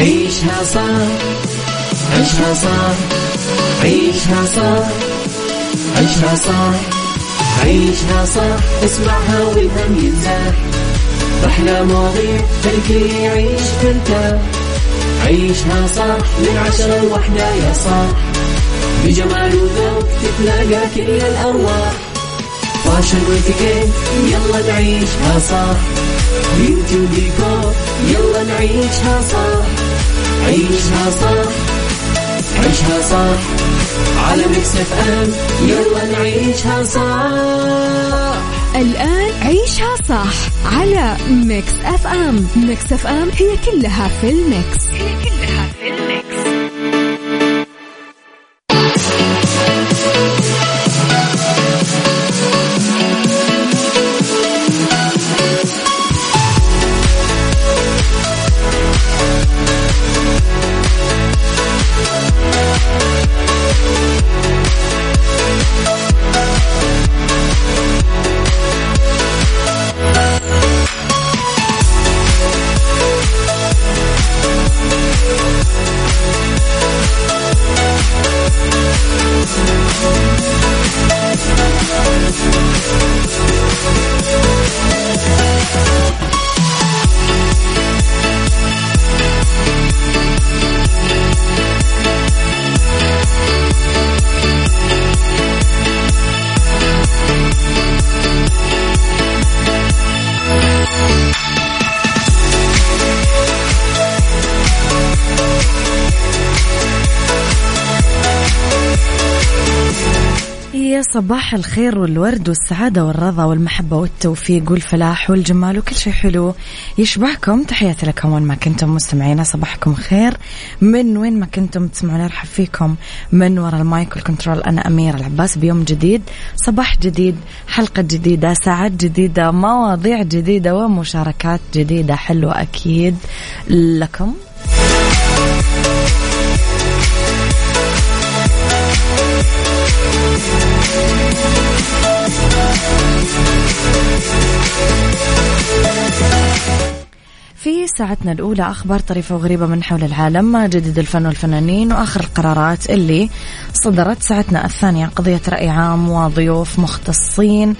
عيشها صح عيشها صح عيشها صح عيشها صح عيشها صح اسمعها والهم ينزاح أحلى مواضيع خليك يعيش ترتاح عيشها صح من 10 ل1 يا صاح بجمال وذوق تتلاقى كل الأرواح فاشل واتيكيت يلا نعيشها صح بيوتي وديكور يلا نعيشها صح عيشها صح عيشها صح على ميكس اف ام يلا نعيشها صح. الآن عيشها صح على ميكس اف ام. ميكس اف ام هي كلها في الميكس. صباح الخير والورد والسعادة والرضا والمحبة والتوفيق والفلاح والجمال وكل شيء حلو يشبهكم. تحياتي لكم وين ما كنتم مستمعينا, صباحكم خير من وين ما كنتم تسمعونا. أرحب فيكم من وراء المايك والكنترول, أنا أميرة العباس. بيوم جديد, صباح جديد, حلقة جديدة, ساعات جديدة, مواضيع جديدة ومشاركات جديدة حلوة أكيد لكم. في ساعتنا الأولى أخبار طريفة وغريبة من حول العالم, جديد الفن والفنانين وآخر القرارات اللي صدرت. ساعتنا الثانية قضية رأي عام وضيوف مختصين.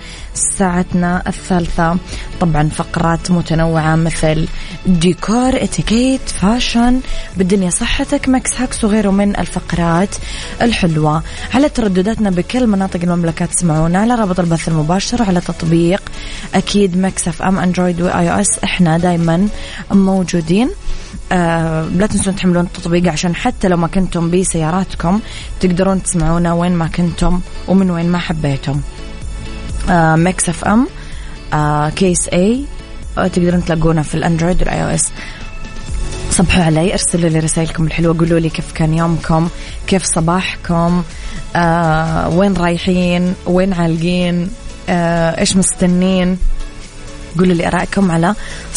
ساعتنا الثالثة طبعا فقرات متنوعة مثل ديكور, اتيكيت, فاشن, بالدنيا صحتك, مكس هاكس وغيره من الفقرات الحلوة. على تردداتنا بكل مناطق المملكة تسمعونا على رابط البث المباشر وعلى تطبيق أكيد مكس اف ام اندرويد واي او اس, احنا دايما موجودين. لا تنسون تحملون التطبيق عشان حتى لو ما كنتم بسياراتكم تقدرون تسمعونا وين ما كنتم ومن وين ما حبيتم. ميكس اف ام كيس اي تقدرون تلاقونا في الاندرويد والاي او اس. صبحوا علي, ارسلوا لي رسائلكم الحلوة, قولوا لي كيف كان يومكم, كيف صباحكم, وين رايحين, وين عالقين, ايش مستنين. قولوا لي آرائكم على 0548811700.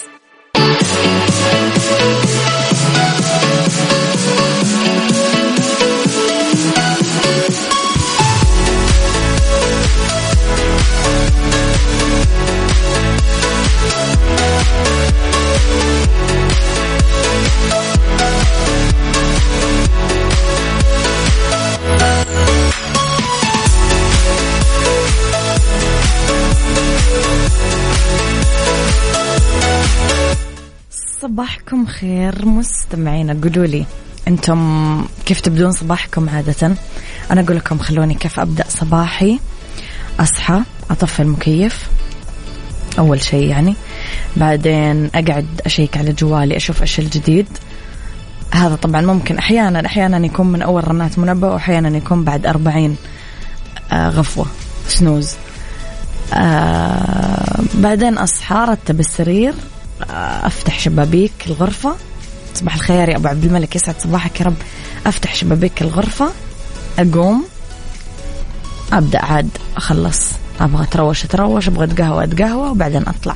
صباحكم خير مستمعينا, قولوا لي انتم كيف تبدون صباحكم عادة. انا اقول لكم خلوني كيف ابدا صباحي. اصحى, اطفي المكيف اول شيء يعني, بعدين اقعد اشيك على جوالي اشوف ايش الجديد. هذا طبعا ممكن احيانا يكون من اول رنات منبه, واحيانا يكون بعد 40 غفوة سنوز. بعدين اصحى, ارتب السرير, أفتح شبابيك الغرفة. صباح الخير يا أبو عبد الملك, يسعد صباحك يا رب. أفتح شبابيك الغرفة, أقوم أبدأ عاد أخلص. أبغى أتروش أبغى أتقهوى وبعدين أطلع.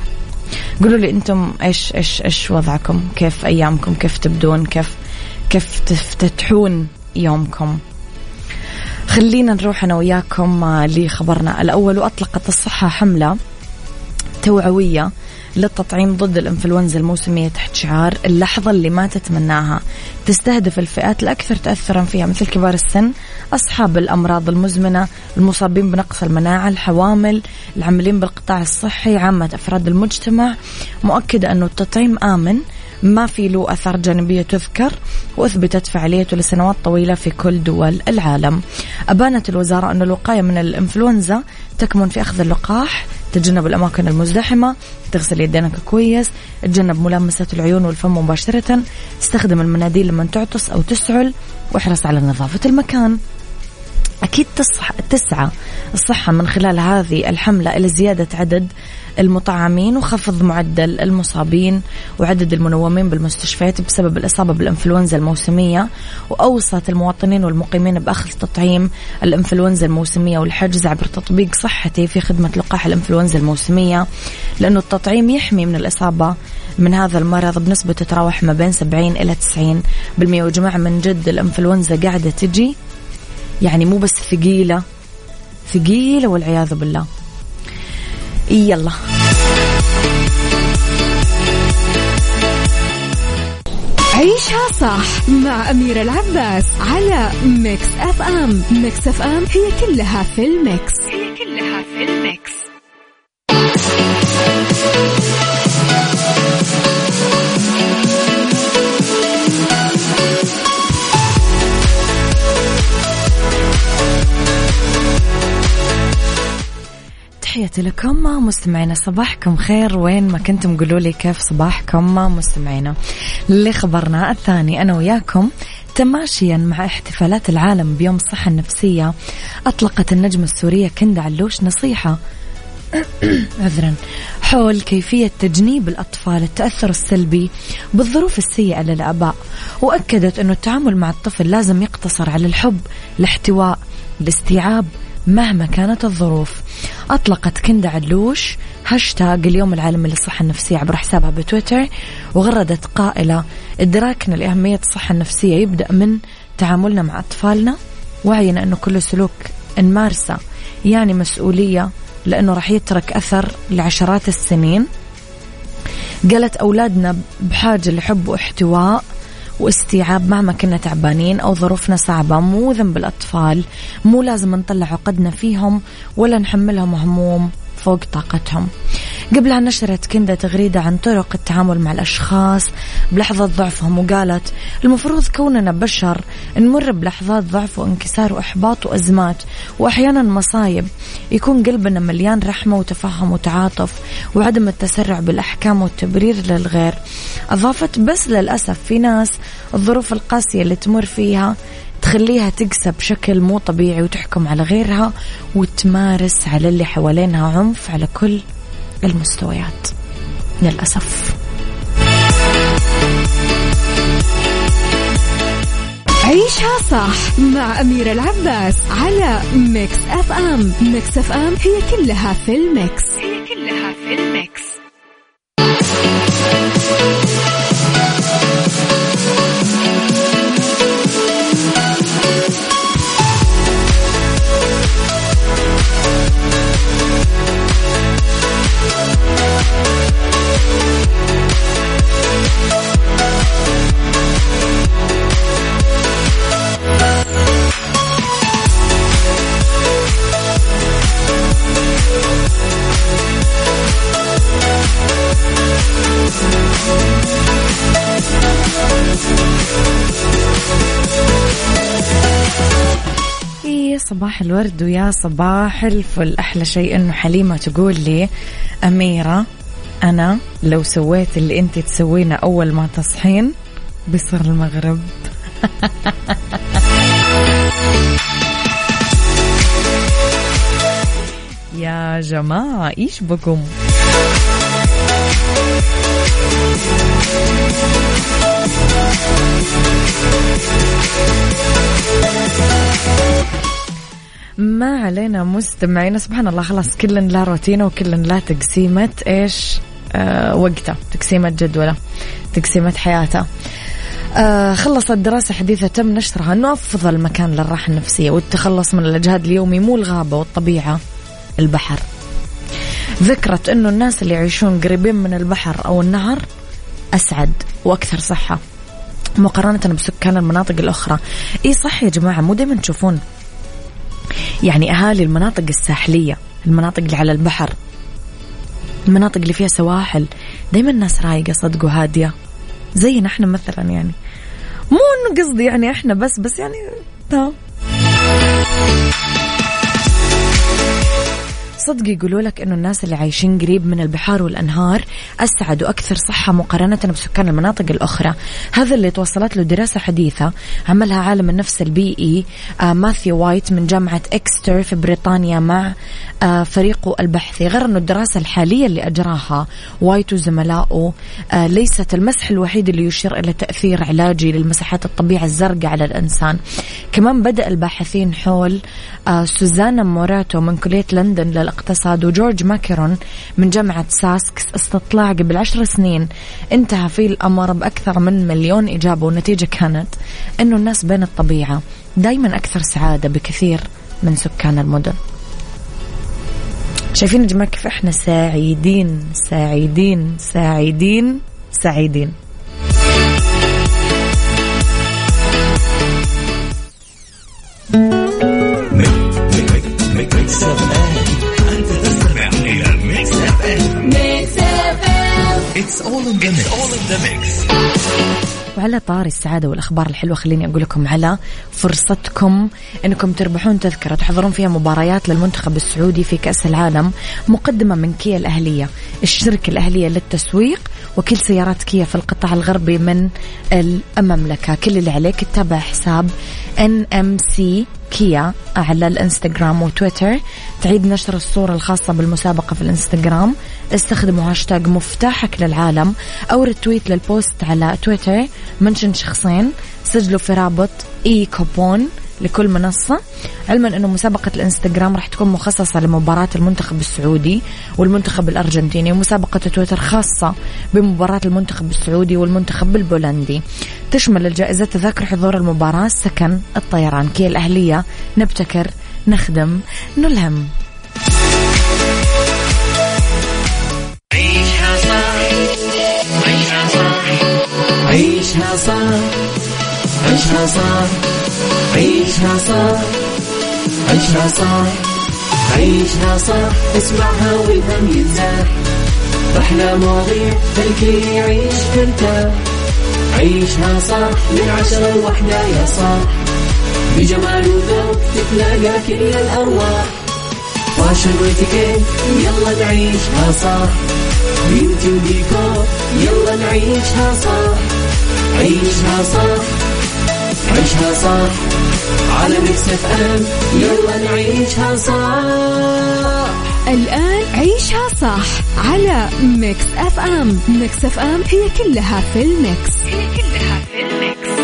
قولوا لي أنتم إيش وضعكم, كيف أيامكم, كيف تبدون, كيف تفتتحون يومكم. خلينا نروح أنا وياكم لخبرنا الأول. وأطلقت الصحة حملة توعوية للتطعيم ضد الإنفلونزا الموسمية تحت شعار اللحظة اللي ما تتمناها, تستهدف الفئات الأكثر تأثرا فيها مثل كبار السن, أصحاب الأمراض المزمنة, المصابين بنقص المناعة, الحوامل, العاملين بالقطاع الصحي, عامة أفراد المجتمع. مؤكدة أنه التطعيم آمن, ما في له أثار جانبية تذكر, وأثبتت فعاليته لسنوات طويلة في كل دول العالم. أبانت الوزارة أن الوقاية من الإنفلونزا تكمن في أخذ اللقاح, تجنب الأماكن المزدحمة, تغسل يدينك كويس, تجنب ملامسة العيون والفم مباشرة, استخدم المناديل لما تعطس أو تسعل, واحرص على نظافة المكان. أكيد تسعى الصحة من خلال هذه الحملة إلى زيادة عدد المطعمين وخفض معدل المصابين وعدد المنومين بالمستشفيات بسبب الإصابة بالإنفلونزا الموسمية, وأوصت المواطنين والمقيمين بأخذ تطعيم الإنفلونزا الموسمية والحجز عبر تطبيق صحتي في خدمة لقاح الإنفلونزا الموسمية, لأنه التطعيم يحمي من الإصابة من هذا المرض بنسبة تتراوح ما بين 70 إلى 90%. وجماعة من جد الإنفلونزا قاعدة تجي, يعني مو بس ثقيلة والعياذ بالله. يلا عيشها صح مع أميرة العباس على ميكس أف أم. ميكس أف أم هي كلها في الميكس, هي كلها في الميكس. تحياتي لكم مستمعينا, صباحكم خير وين ما كنتم, قولوا لي كيف صباحكم مستمعينا. لخبرنا الثاني أنا وياكم, تماشيا مع احتفالات العالم بيوم الصحة النفسية, أطلقت النجمة السورية كندا علوش نصيحة حول كيفية تجنيب الأطفال التأثر السلبي بالظروف السيئة للآباء, وأكدت أن التعامل مع الطفل لازم يقتصر على الحب, الاحتواء, الاستيعاب مهما كانت الظروف. أطلقت كندا علوش هاشتاج اليوم العالمي للصحة النفسية عبر حسابها بتويتر, وغردت قائلة إدراكنا لأهمية الصحة النفسية يبدأ من تعاملنا مع أطفالنا, وعينا أنه كل سلوك نمارسه يعني مسؤولية, لأنه راح يترك أثر لعشرات السنين. قالت أولادنا بحاجة لحب واحتواء واستيعاب مهما كنا تعبانين أو ظروفنا صعبة. مو ذنب الأطفال, مو لازم نطلع عقدنا فيهم ولا نحملهم هموم فوق طاقتهم. قبلها نشرت كندا تغريدة عن طرق التعامل مع الأشخاص بلحظة ضعفهم, وقالت المفروض كوننا بشر نمر بلحظات ضعف وانكسار وإحباط وأزمات وأحيانا مصايب, يكون قلبنا مليان رحمة وتفهم وتعاطف وعدم التسرع بالأحكام والتبرير للغير. أضافت بس للأسف في ناس الظروف القاسية اللي تمر فيها تخليها تقسى بشكل مو طبيعي وتحكم على غيرها وتمارس على اللي حوالينها عنف على كل المستويات للأسف. عيشها صح مع أميرة العباس على ميكس أف أم. ميكس أف أم هي كلها في الميكس, هي كلها في الميكس. صباح الورد ويا صباح الفل. أحلى شيء أنه حليمة تقول لي أميرة أنا لو سويت اللي أنت تسوينه أول ما تصحين بيصير المغرب. يا جماعة إيش بكم؟ ما علينا مستمعين, سبحان الله, خلاص كلن لا روتينة وكلن لا تقسيمة إيش وقته, تقسيمة جدوله, تقسيمة حياته. خلصت دراسة حديثة تم نشرها أنه أفضل مكان للراحة النفسية والتخلص من الإجهاد اليومي مو الغابة والطبيعة, البحر. ذكرت أنه الناس اللي يعيشون قريبين من البحر أو النهر أسعد وأكثر صحة مقارنة بسكان المناطق الأخرى. إيه صح يا جماعة, مو دايما تشوفون يعني أهالي المناطق الساحلية, المناطق اللي على البحر, المناطق اللي فيها سواحل, دايما الناس رايقة صدق وهادية زينا احنا مثلا. يعني مو انه قصدي يعني احنا بس يعني طبعا. صدق يقولوا لك انه الناس اللي عايشين قريب من البحار والانهار اسعد واكثر صحه مقارنه بسكان المناطق الاخرى. هذا اللي توصلت له دراسه حديثه عملها عالم النفس البيئي ماثيو وايت من جامعه اكستر في بريطانيا مع فريقه البحثي. غير انه الدراسه الحاليه اللي اجراها وايت وزملائه ليست المسح الوحيد اللي يشير الى تاثير علاجي للمساحات الطبيعه الزرقاء على الانسان. كمان بدا الباحثين حول سوزانا موراتو من كليه لندن اقتصاد وجورج ماكرون من جامعة ساسكس استطلاع قبل 10 سنين انتهى فيه الأمر بأكثر من 1,000,000 إجابة, والنتيجة كانت أنه الناس بين الطبيعة دايما أكثر سعادة بكثير من سكان المدن. شايفين يا جماعة كيف احنا سعيدين سعيدين سعيدين سعيدين. It's all in the mix. وعلى طار السعادة والأخبار الحلوة خليني أقول لكم على فرصتكم أنكم تربحون تذكرة تحضرون فيها مباريات للمنتخب السعودي في كأس العالم مقدمة من كيا الأهلية, الشركة الأهلية للتسويق, وكل سيارات كيا في القطاع الغربي من المملكة. كل اللي عليك تتابع حساب NMC كيا على الانستغرام وتويتر, تعيد نشر الصورة الخاصة بالمسابقة في الانستغرام, استخدموا هاشتاج مفتاحك للعالم أو رتويت للبوست على تويتر, منشن شخصين, سجلوا في رابط اي كوبون لكل منصة. علما أنه مسابقة الانستغرام راح تكون مخصصة لمباراة المنتخب السعودي والمنتخب الأرجنتيني, ومسابقة تويتر خاصة بمباراة المنتخب السعودي والمنتخب البولندي. تشمل الجائزة تذاكر حضور المباراة, السكن, الطيران. كيا الأهلية, نبتكر, نخدم, نلهم. عيشها صح, عيشها صح, عيشها صح, عيشها صح, عيشها صح, عيشها صح, عيشها صح, اسمعها والهم ينزاح, رحلة مواضيع خلكي يعيش كنتا, عيشها صح من 10 ل1 يا صاح, بجمال وذوق تتلاقى كل الأرواح, فاشل واتيكيت يلا نعيشها صح, بيوتي وديكور يلا نعيشها صح, عيشها صح, عيشها صح, على ميكس اف ام يلا نعيشها صح. الآن عيشها صح على ميكس اف ام. ميكس اف ام هي كلها في الميكس, هي كلها في الميكس.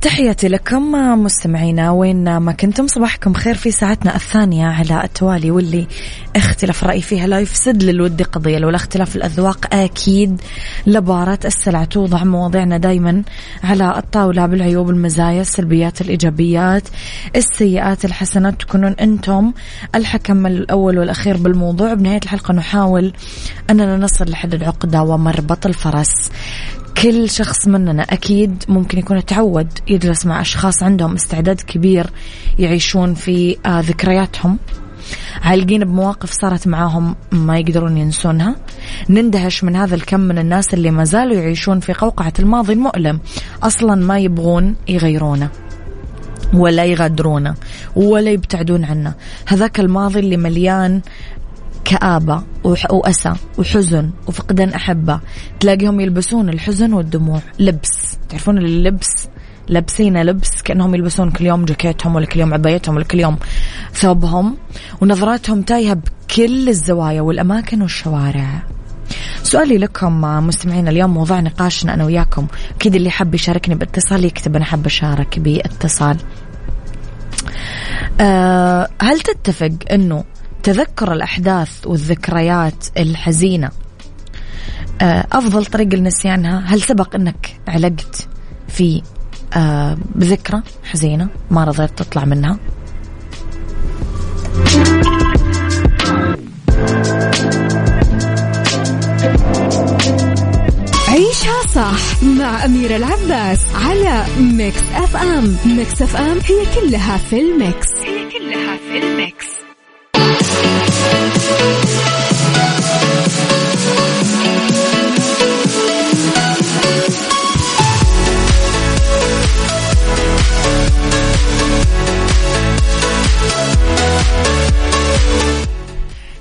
تحياتي لكم مستمعينا وين ما كنتم, صباحكم خير في ساعتنا الثانية على التوالي, واللي اختلاف رأي فيها لا يفسد للود قضية, لولا اختلاف الأذواق أكيد لبارات السلع. توضع مواضيعنا دايما على الطاولة بالعيوب, المزايا, السلبيات, الإيجابيات, السيئات, الحسنات, تكونون أنتم الحكم الأول والأخير بالموضوع. بنهاية الحلقة نحاول أننا نصل لحد العقدة ومربط الفرس. كل شخص مننا أكيد ممكن يكون تعود يجلس مع أشخاص عندهم استعداد كبير يعيشون في ذكرياتهم هالقينا بمواقف صارت معاهم ما يقدرون ينسونها. نندهش من هذا الكم من الناس اللي ما زالوا يعيشون في قوقعة الماضي المؤلم، أصلا ما يبغون يغيرونه ولا يغادرونه ولا يبتعدون عنه. هذاك الماضي اللي مليان كآبة وأسى وحزن وفقدان أحبة، تلاقيهم يلبسون الحزن والدموع لبس. تعرفون اللبس، لابسين لبس كأنهم يلبسون كل يوم جاكيتهم ولا كل يوم عبايتهم ولا كل يوم ثوبهم، ونظراتهم تايهة بكل الزوايا والأماكن والشوارع. سؤالي لكم مستمعين اليوم، موضوع نقاشنا أنا وياكم، أكيد اللي حب يشاركني باتصال يكتب أنا حب أشارك باتصال. هل تتفق أنه تذكر الأحداث والذكريات الحزينة أفضل طريق لنسيانها؟ هل سبق أنك علقت في بذكرى حزينة ما رضيت تطلع منها؟ عيشها صح مع أميرة العباس على ميكس أف أم. ميكس أف أم هي كلها في الميكس، هي كلها في الميكس.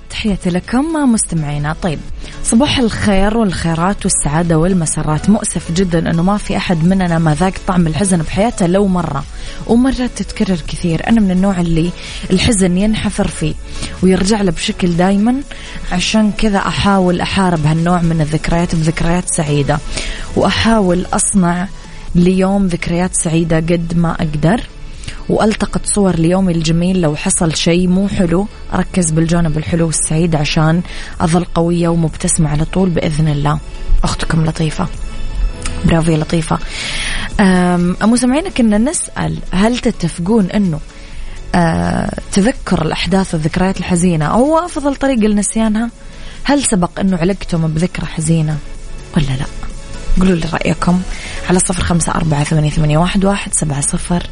تحياتي لكم مستمعينا. طيب، صباح الخير والخيرات والسعادة والمسرات. مؤسف جدا أنه ما في أحد مننا ما ذاق طعم الحزن بحياته لو مرة، ومرات تتكرر كثير. أنا من النوع اللي الحزن ينحفر فيه ويرجع له بشكل دايما، عشان كذا أحاول أحارب هالنوع من الذكريات بذكريات سعيدة، وأحاول أصنع ليوم ذكريات سعيدة قد ما أقدر، وألتقط صور ليومي الجميل. لو حصل شيء مو حلو أركز بالجانب الحلو والسعيد عشان أظل قوية ومبتسمة على طول بإذن الله. أختكم لطيفة. برافو يا لطيفة. أمو سمعينا كنا نسأل هل تتفقون أنه تذكر الأحداث والذكريات الحزينة هو أفضل طريق لنسيانها؟ هل سبق أنه علقتم بذكرى حزينة ولا لا؟ قولوا لي رأيكم على 0548811700.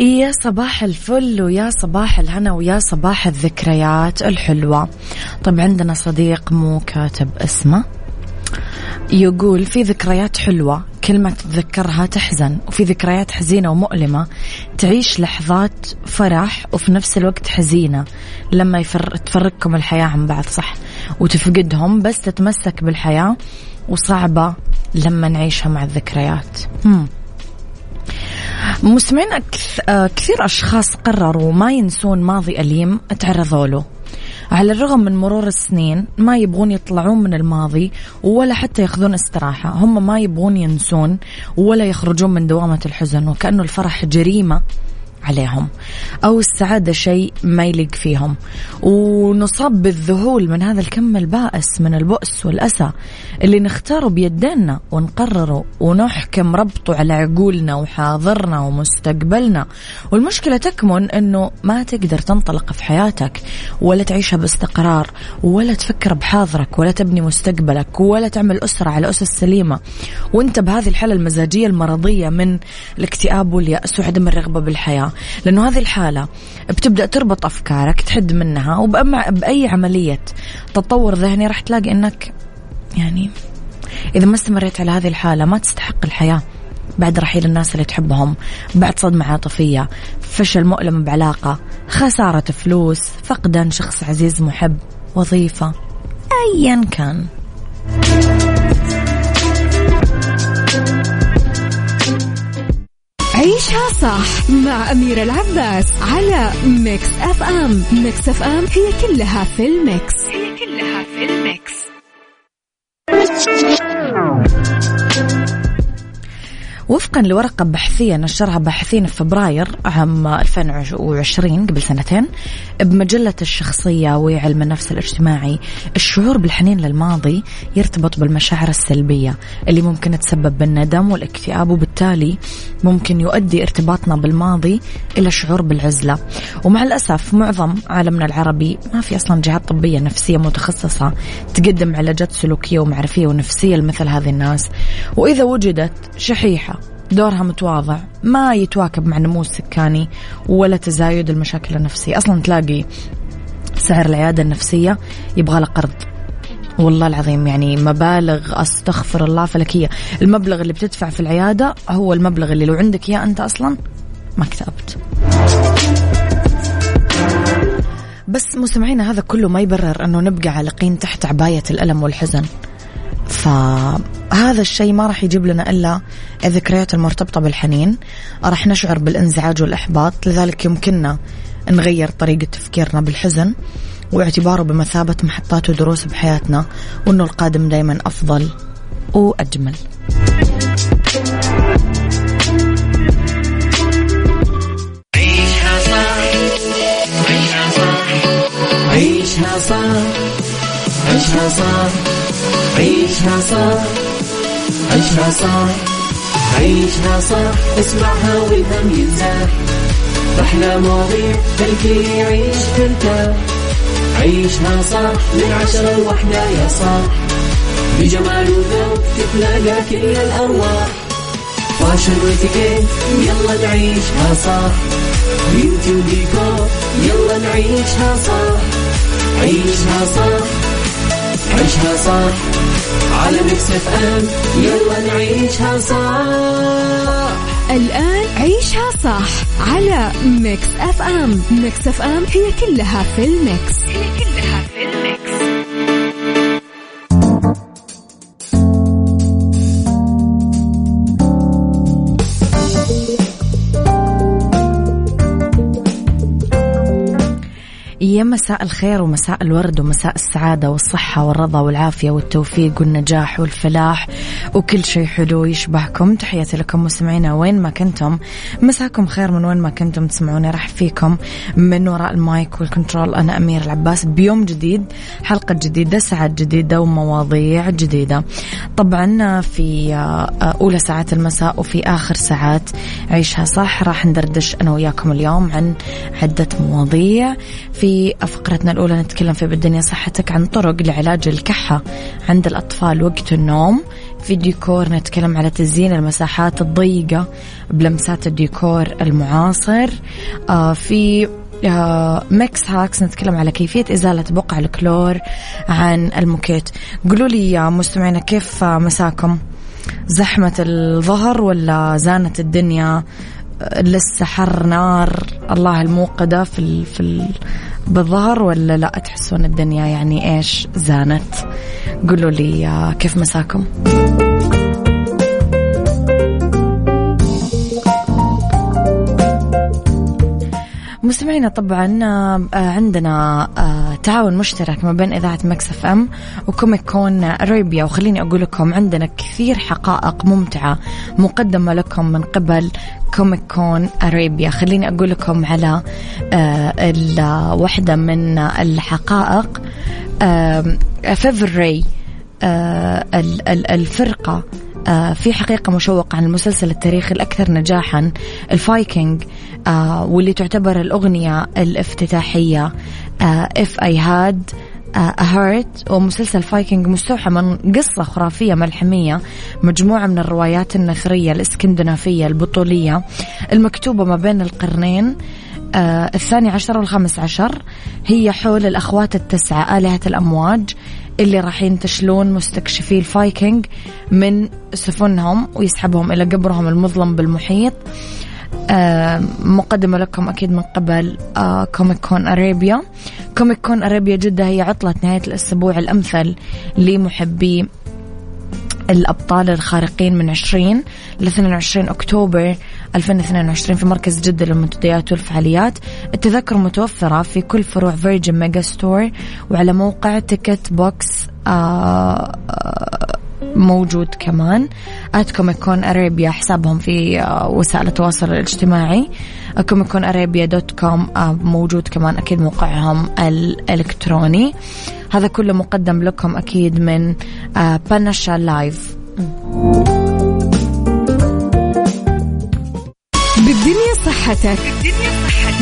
يا صباح الفل ويا صباح الهنا ويا صباح الذكريات الحلوة. طيب، عندنا صديق مو كاتب اسمه يقول في ذكريات حلوة كل ما تتذكرها تحزن، وفي ذكريات حزينة ومؤلمة تعيش لحظات فرح وفي نفس الوقت حزينة لما تفرقكم الحياة عن بعض. صح، وتفقدهم بس تتمسك بالحياة، وصعبة لما نعيشها مع الذكريات. مسمعين كثير أشخاص قرروا ما ينسون ماضي أليم تعرضوا له، على الرغم من مرور السنين ما يبغون يطلعون من الماضي ولا حتى يأخذون استراحة. هم ما يبغون ينسون ولا يخرجون من دوامة الحزن، وكأنه الفرح جريمة عليهم أو السعادة شيء ما يليق فيهم. ونصاب بالذهول من هذا الكم البائس من البؤس والأسى اللي نختاره بيدنا ونقرره ونحكم ربطه على عقولنا وحاضرنا ومستقبلنا. والمشكلة تكمن أنه ما تقدر تنطلق في حياتك ولا تعيشها باستقرار، ولا تفكر بحاضرك، ولا تبني مستقبلك، ولا تعمل أسرة على أسس سليمة، وانت بهذه الحالة المزاجية المرضية من الاكتئاب واليأس وعدم الرغبة بالحياة. لأنه هذه الحالة بتبدأ تربط أفكارك تحد منها، وبأي عملية تطور ذهني راح تلاقي أنك يعني إذا ما استمريت على هذه الحالة ما تستحق الحياة. بعد رحيل الناس اللي تحبهم، بعد صدمة عاطفية، فشل مؤلم بعلاقة، خسارة فلوس، فقدان شخص عزيز محب، وظيفة، أيا كان. عيشها صح مع أميرة العباس على ميكس أف أم. ميكس أف أم هي كلها في الميكس، هي كلها في الميكس. وفقا لورقة بحثية نشرها باحثين في فبراير عام 2020 قبل سنتين بمجلة الشخصية وعلم النفس الاجتماعي، الشعور بالحنين للماضي يرتبط بالمشاعر السلبية اللي ممكن تسبب بالندم والاكتئاب، وبالتالي ممكن يؤدي ارتباطنا بالماضي إلى شعور بالعزلة. ومع الأسف معظم عالمنا العربي ما في أصلا جهات طبية نفسية متخصصة تقدم علاجات سلوكية ومعرفية ونفسية لمثل هذه الناس، وإذا وجدت شحيحة دورها متواضع ما يتواكب مع نمو السكاني ولا تزايد المشاكل النفسية. أصلا تلاقي سعر العيادة النفسية يبغى له قرض، والله العظيم يعني مبالغ أستغفر الله فلكية. المبلغ اللي بتدفع في العيادة هو المبلغ اللي لو عندك يا أنت أصلا ما اكتئبت. بس مسمعينا، هذا كله ما يبرر أنه نبقى عالقين تحت عباية الألم والحزن، فهذا الشيء ما راح يجيب لنا إلا الذكريات المرتبطة بالحنين. راح نشعر بالانزعاج والإحباط، لذلك يمكننا نغير طريقة تفكيرنا بالحزن واعتباره بمثابة محطات ودروس بحياتنا، وأنه القادم دايما أفضل وأجمل. عيشها صح، عيشها صح، عيشها صح، عيشها صح، عيشها صح، اسمعها والهم ينزاح، أحلى مواضيع خلكي يعيش ترتاح، عيشها صح من عشرة لوحدة يا صاح، بجمال وذوق تتلاقى كل الأرواح، فاشل واتيكيت يلا نعيشها صح، بيوتي وديكور يلا نعيشها صح، عيشها صح، عيشها صح، على ميكس اف ام يلا نعيشها صح. الآن عيشها صح على ميكس اف ام. ميكس اف ام هي كلها في الميكس. يا مساء الخير ومساء الورد ومساء السعادة والصحة والرضا والعافية والتوفيق والنجاح والفلاح وكل شيء حلو يشبهكم. تحياتي لكم مستمعينا وين ما كنتم، مساكم خير من وين ما كنتم تسمعوني. راح فيكم من وراء المايك والكنترول أنا أمير العباس، بيوم جديد، حلقة جديدة، ساعات جديدة ومواضيع جديدة. طبعا في أولى ساعات المساء وفي آخر ساعات عيشها صح راح ندردش أنا وياكم اليوم عن عدة مواضيع. في فقرتنا الأولى نتكلم في بالدنيا صحتك عن طرق لعلاج الكحة عند الأطفال وقت النوم. في ديكور نتكلم على تزيين المساحات الضيقة بلمسات الديكور المعاصر. في ميكس هاكس نتكلم على كيفية إزالة بقع الكلور عن الموكيت. قلوا لي يا مستمعينا كيف مساكم؟ زحمة الظهر ولا زانت الدنيا؟ لسه حر نار الله الموقدة في بالظهر ولا لا تحسون الدنيا يعني ايش زانت؟ قولوا لي كيف مساكم. مستمعينا طبعا عندنا تعاون مشترك ما بين إذاعة مكس اف ام وكوميك كون أريبيا، وخليني أقول لكم عندنا كثير حقائق ممتعة مقدمة لكم من قبل كوميك كون أريبيا. خليني أقول لكم على واحدة من الحقائق. فيفري الفرقة في حقيقة مشوقة عن المسلسل التاريخي الأكثر نجاحا الفايكنج، واللي تعتبر الأغنية الافتتاحية If I Had A Heart. ومسلسل فايكنج مستوحى من قصة خرافية ملحمية، مجموعة من الروايات النثرية الإسكندنافية البطولية المكتوبة ما بين القرنين الثاني عشر والخامس عشر، هي حول الأخوات التسعة آلهة الأمواج اللي راح ينتشلون مستكشفي الفايكنج من سفنهم ويسحبهم إلى قبرهم المظلم بالمحيط. مقدمة لكم أكيد من قبل كوميك كون أريبيا. كوميك كون أريبيا جدة هي عطلة نهاية الأسبوع الأمثل لمحبي الأبطال الخارقين من 20 ل 22 أكتوبر 2022 في مركز جدة للمنتديات والفعاليات. التذاكر متوفرة في كل فروع فيرجن ميجا ستور وعلى موقع تيكت بوكس موجود كمان @comicconarabia حسابهم في وسائل التواصل الاجتماعي comicconarabia.com موجود كمان أكيد موقعهم الإلكتروني. هذا كله مقدم لكم أكيد من بنشا لايف. بالدنيا صحتك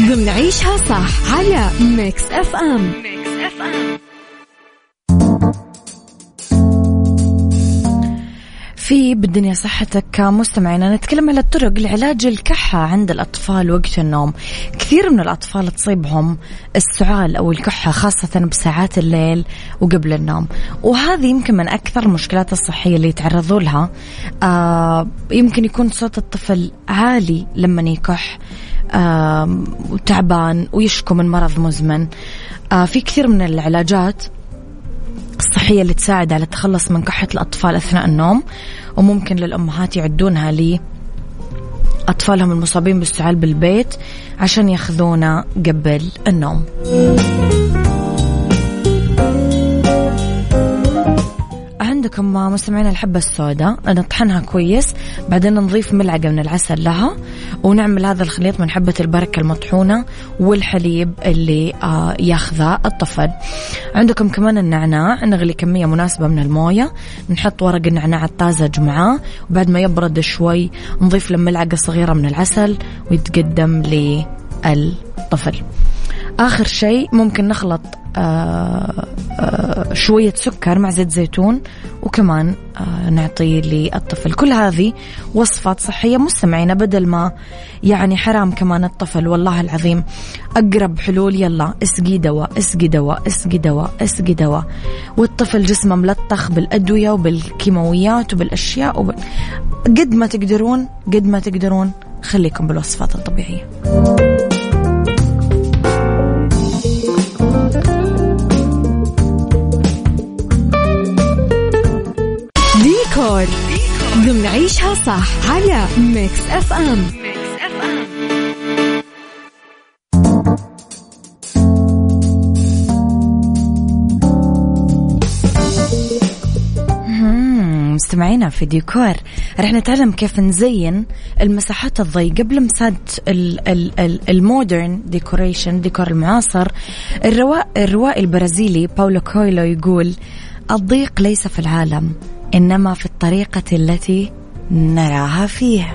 ضمن عيشها صح على ميكس اف ام. في بالدنيا صحتك مستمعينا نتكلم على الطرق لعلاج الكحة عند الأطفال وقت النوم. كثير من الأطفال تصيبهم السعال أو الكحة خاصة بساعات الليل وقبل النوم، وهذه يمكن من أكثر المشكلات الصحية اللي يتعرضوا لها. يمكن يكون صوت الطفل عالي لما يكح وتعبان ويشكو من مرض مزمن. في كثير من العلاجات الصحية اللي تساعد على التخلص من كحة الأطفال أثناء النوم، وممكن للأمهات يعدونها لأطفالهم المصابين بالسعال بالبيت عشان ياخذونه قبل النوم. عندكم مستمعين الحبة السوداء نطحنها كويس، بعدين نضيف ملعقة من العسل لها، ونعمل هذا الخليط من حبة البركة المطحونة والحليب اللي ياخذه الطفل. عندكم كمان النعناع، نغلي كمية مناسبة من الموية، نحط ورق النعناع الطازج معاه، وبعد ما يبرد شوي نضيف له ملعقة صغيرة من العسل ويتقدم للطفل. آخر شيء ممكن نخلط شوية سكر مع زيت زيتون وكمان نعطيه للطفل. كل هذه وصفات صحية مستمعينا، بدل ما يعني حرام كمان الطفل والله العظيم أقرب حلول يلا اسقي دواء اسقي دواء اسقي دواء اسقي دواء، والطفل جسمه ملطخ بالأدوية وبالكيماويات وبالأشياء قد ما تقدرون قد ما تقدرون خليكم بالوصفات الطبيعية. ضمن عيشها صح على ميكس اف ام. مستمعينا في ديكور رح نتعلم كيف نزين المساحات الضيقة بلمسات المودرن ديكوريشن، ديكور المعاصر. الروائي البرازيلي باولو كويلو يقول الضيق ليس في العالم إنما في الطريقة التي نراها فيه.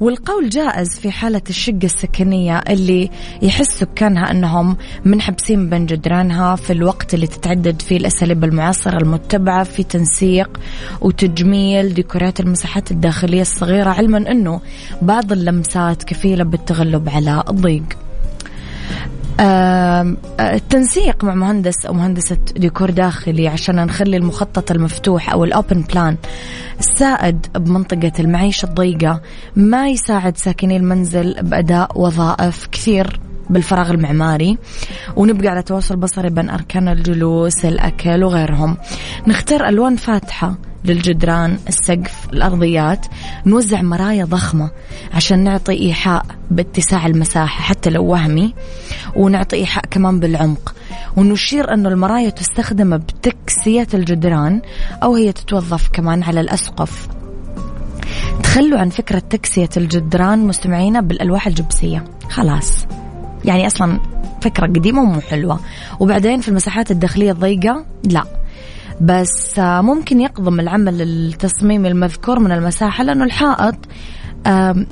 والقول جائز في حالة الشقة السكنية اللي يحس سكانها أنهم منحبسين بين جدرانها في الوقت اللي تتعدد فيه الأساليب المعاصرة المتبعة في تنسيق وتجميل ديكورات المساحات الداخلية الصغيرة، علما أنه بعض اللمسات كفيلة بالتغلب على الضيق. التنسيق مع مهندس أو مهندسة ديكور داخلي عشان نخلي المخطط المفتوح أو الأوبن بلان السائد بمنطقة المعيشة الضيقة ما يساعد ساكني المنزل بأداء وظائف كثير بالفراغ المعماري، ونبقى على تواصل بصري بين أركان الجلوس الأكل وغيرهم. نختار ألوان فاتحة للجدران السقف الأرضيات، نوزع مرايا ضخمة عشان نعطي إيحاء باتساع المساحة حتى لو وهمي، ونعطي إيحاء كمان بالعمق، ونشير أنه المرايا تستخدم بتكسية الجدران أو هي تتوظف كمان على الأسقف. تخلوا عن فكرة تكسية الجدران مستمعينا بالألواح الجبسية، خلاص يعني أصلا فكرة قديمة ومو حلوة. وبعدين في المساحات الداخلية الضيقة لا، بس ممكن يقدم العمل التصميمي المذكور من المساحة، لأنه الحائط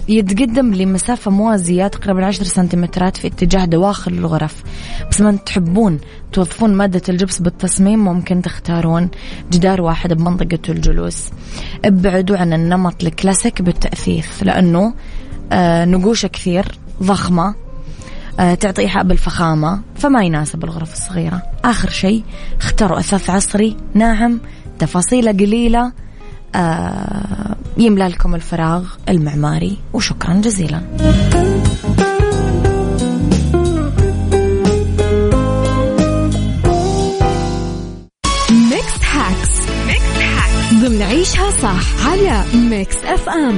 يتقدم لمسافة موازية تقريبا 10 سنتيمترات في اتجاه دواخل الغرف. بس ما تحبون توظفون مادة الجبس بالتصميم ممكن تختارون جدار واحد بمنطقة الجلوس. ابعدوا عن النمط الكلاسيك بالتأثيث لأنه نقوشة كثير ضخمة تعطي إيحاء بالفخامة فما يناسب الغرف الصغيرة. آخر شيء اختاروا أثاث عصري ناعم تفاصيله قليلة يملأ لكم الفراغ المعماري. وشكرا جزيلا. ميكس هاكس ضمن عيشها صح على ميكس اف ام.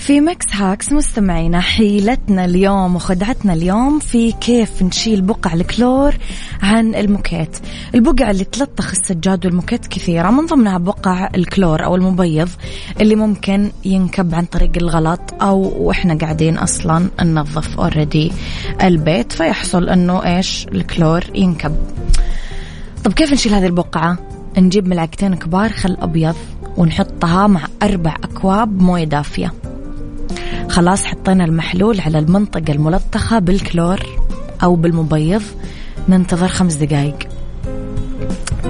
في ميكس هاكس. مستمعينا حيلتنا اليوم وخدعتنا اليوم في كيف نشيل بقع الكلور عن الموكيت. البقع اللي تلطخ السجاد والموكيت كثيرة، من ضمنها بقع الكلور أو المبيض اللي ممكن ينكب عن طريق الغلط أو وإحنا قاعدين أصلا ننظف أوريدي البيت، فيحصل أنه إيش الكلور ينكب. طب كيف نشيل هذه البقعة؟ نجيب ملعقتين كبار خل أبيض ونحطها مع 4 أكواب موية دافية. خلاص حطينا المحلول على المنطقة الملطخة بالكلور أو بالمبيض، ننتظر 5 دقايق.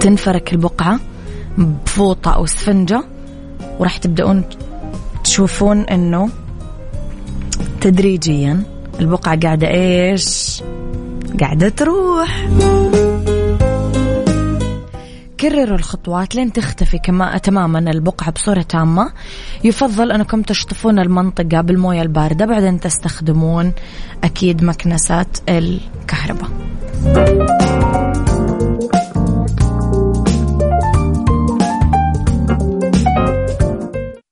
تنفرك البقعة بفوطة أو سفنجة وراح تبدأون تشوفون أنه تدريجيا البقعة قاعدة إيش؟ قاعدة تروح. كرروا الخطوات لين تختفي تماما البقعة بصورة تامة. يفضل أنكم تشطفون المنطقة بالموية الباردة، بعدين تستخدمون أكيد مكنسات الكهرباء.